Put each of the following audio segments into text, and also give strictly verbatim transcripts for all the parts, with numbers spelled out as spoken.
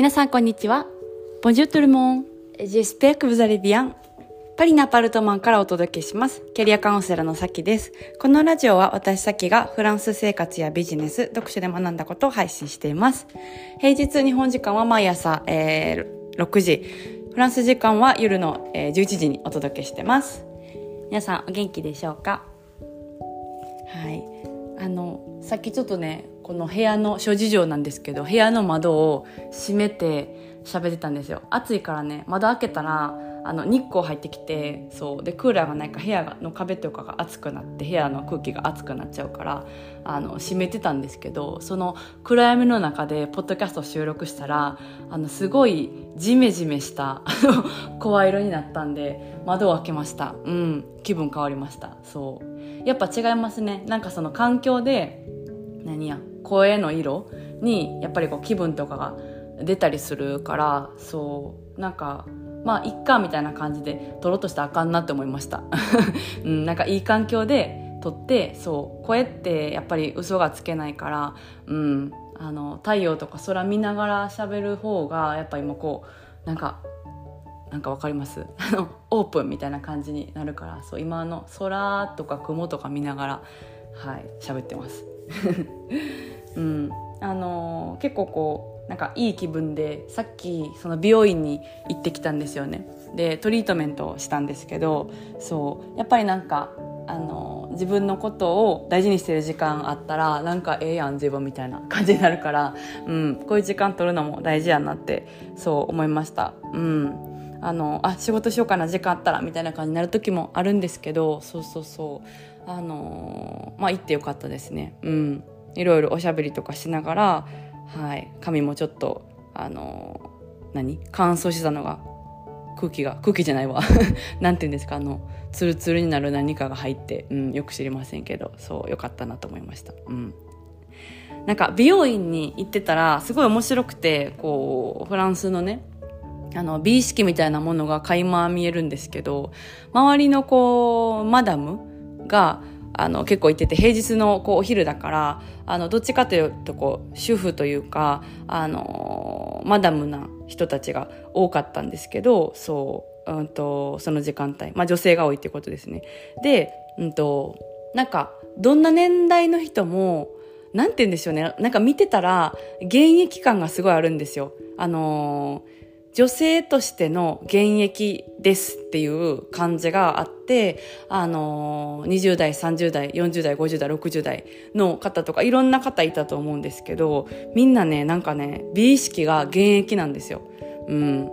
皆さんこんにちは。Bonjour tout le monde. J'espère que vous allez bien. パリのアパルトマンからお届けします。キャリアカウンセラーのサキです。このラジオは私サキがフランス生活やビジネス、読書で学んだことを配信しています。平日日本時間は毎朝、えー、ろくじ、フランス時間は夜の、えー、じゅういちじにお届けしてます。皆さんお元気でしょうか？はい、あのさっきちょっとね、この部屋の諸事情なんですけど、部屋の窓を閉めて喋ってたんですよ。暑いからね、窓開けたらあの日光入ってきて、そうでクーラーがないから部屋の壁とかが熱くなって部屋の空気が熱くなっちゃうからあの閉めてたんですけど、その暗闇の中でポッドキャストを収録したらあのすごいジメジメした声色になったんで窓を開けました。うん、気分変わりました。そうやっぱ違いますね。なんかその環境で何や声の色にやっぱりこう気分とかが出たりするから、そうなんかまあいっかみたいな感じで撮ろうとしたらあかんなって思いました、うん、なんかいい環境で撮って、そう声ってやっぱり嘘がつけないから、うん、あの太陽とか空見ながら喋る方がやっぱ今こうなんかなんかわかります、あのオープンみたいな感じになるから、そう今の空とか雲とか見ながらはい喋ってますうん、あのー、結構こうなんかいい気分で、さっきその美容院に行ってきたんですよね。でトリートメントをしたんですけど、そうやっぱりなんか、あのー、自分のことを大事にしてる時間あったらなんかええやん自分みたいな感じになるから、うん、こういう時間取るのも大事やなってそう思いました、うんあのあ仕事しようかな時間あったらみたいな感じになる時もあるんですけど、そうそうそうあのー、まあ行ってよかったですね。うんいろいろおしゃべりとかしながら、はい、髪もちょっとあのー、何乾燥してたのが空気が空気じゃないわなんていうんですか、あのツルツルになる何かが入って、うん、よく知りませんけど、そうよかったなと思いました。うんなんか美容院に行ってたらすごい面白くて、こうフランスのねあの美意識みたいなものが垣間見えるんですけど、周りのこうマダムがあの結構いてて、平日のこうお昼だからあのどっちかというとこう主婦というかあのマダムな人たちが多かったんですけど、そう、うん、とその時間帯、まあ、女性が多いっていうことですね。で、うん、となんかどんな年代の人もなんて言うんでしょうね、なんか見てたら現役感がすごいあるんですよ。あのー女性としての現役ですっていう感じがあって、あの、にじゅう代、さんじゅう代、よんじゅう代、ごじゅう代、ろくじゅう代の方とかいろんな方いたと思うんですけど、みんなね、なんかね、美意識が現役なんですよ。うん。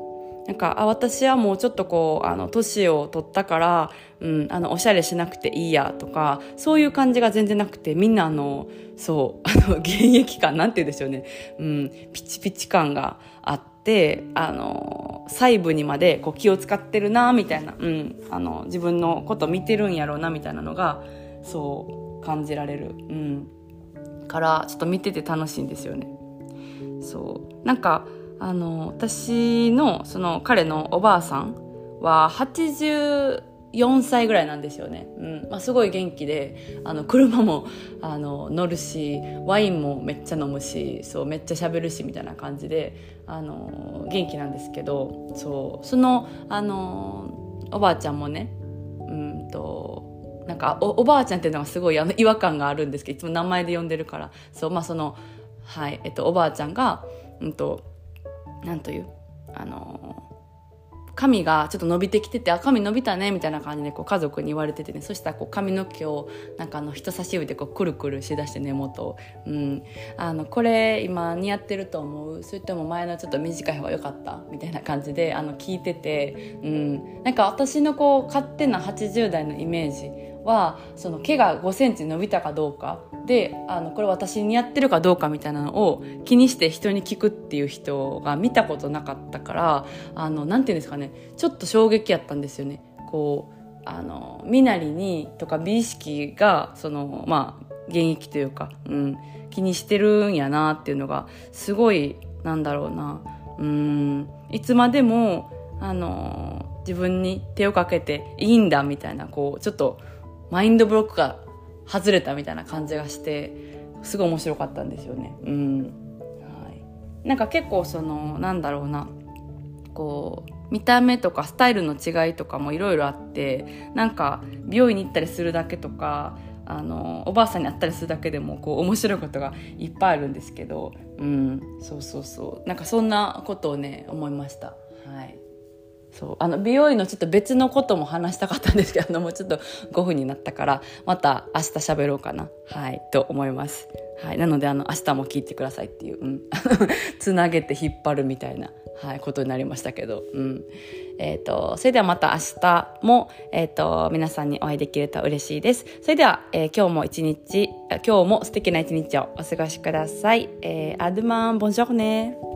なんか、あ、私はもうちょっとこう、あの、歳を取ったから、うん、あの、おしゃれしなくていいやとか、そういう感じが全然なくて、みんなあの、そう、あの、現役感、なんて言うんでしょうね。うん、ピチピチ感があって、であの細部にまでこう気を使ってるなみたいな、うん、あの自分のこと見てるんやろうなみたいなのがそう感じられる、うん、からちょっと見てて楽しいんですよね。そうなんかあの私のその彼のおばあさんははちじゅうよんさいぐらいなんですよね、うんまあ、すごい元気であの車もあの乗るしワインもめっちゃ飲むしそうめっちゃ喋るしみたいな感じであの元気なんですけど、 そうその、あのおばあちゃんもねうんとなんか お, おばあちゃんっていうのがすごいあの違和感があるんですけどいつも名前で呼んでるからそう、まあそのはいえっと、おばあちゃんが、うん、となんというあの髪がちょっと伸びてきてて、あ、髪伸びたねみたいな感じでこう家族に言われててね、そしたらこう髪の毛をなんかあの人差し指でこうくるくるしだして根元を、うん、あのこれ今似合ってると思う、それとも前のちょっと短い方が良かったみたいな感じであの聞いてて、うん、なんか私のこう勝手なはちじゅう代のイメージはその毛がごセンチ伸びたかどうかで、あのこれ私に似合ってるかどうかみたいなのを気にして人に聞くっていう人が見たことなかったから、あのなんていうんですかね、ちょっと衝撃やったんですよね。こうあの身なりにとか美意識がそのまあ現役というか、うん、気にしてるんやなっていうのがすごいなんだろうな、うんいつまでもあの自分に手をかけていいんだみたいなこうちょっとマインドブロックが外れたみたいな感じがしてすごい面白かったんですよね。うんはい、なんか結構そのなんだろうな、こう見た目とかスタイルの違いとかもいろいろあって、なんか美容院に行ったりするだけとか、あのおばあさんに会ったりするだけでもこう面白いことがいっぱいあるんですけど、うん、そうそうそう、なんかそんなことをね思いました。はい、そう、あの美容院のちょっと別のことも話したかったんですけど、あのもうちょっとごふんになったからまた明日喋ろうかな、はい、と思います。はい、なのであの明日も聞いてくださいっていう、うん、つなげて引っ張るみたいな。はい、ことになりましたけど、うんえー、とそれではまた明日も、えー、と皆さんにお会いできると嬉しいです。それでは、えー、今日も一日今日も素敵な一日をお過ごしください。えー、アドゥマンボンジョーネ。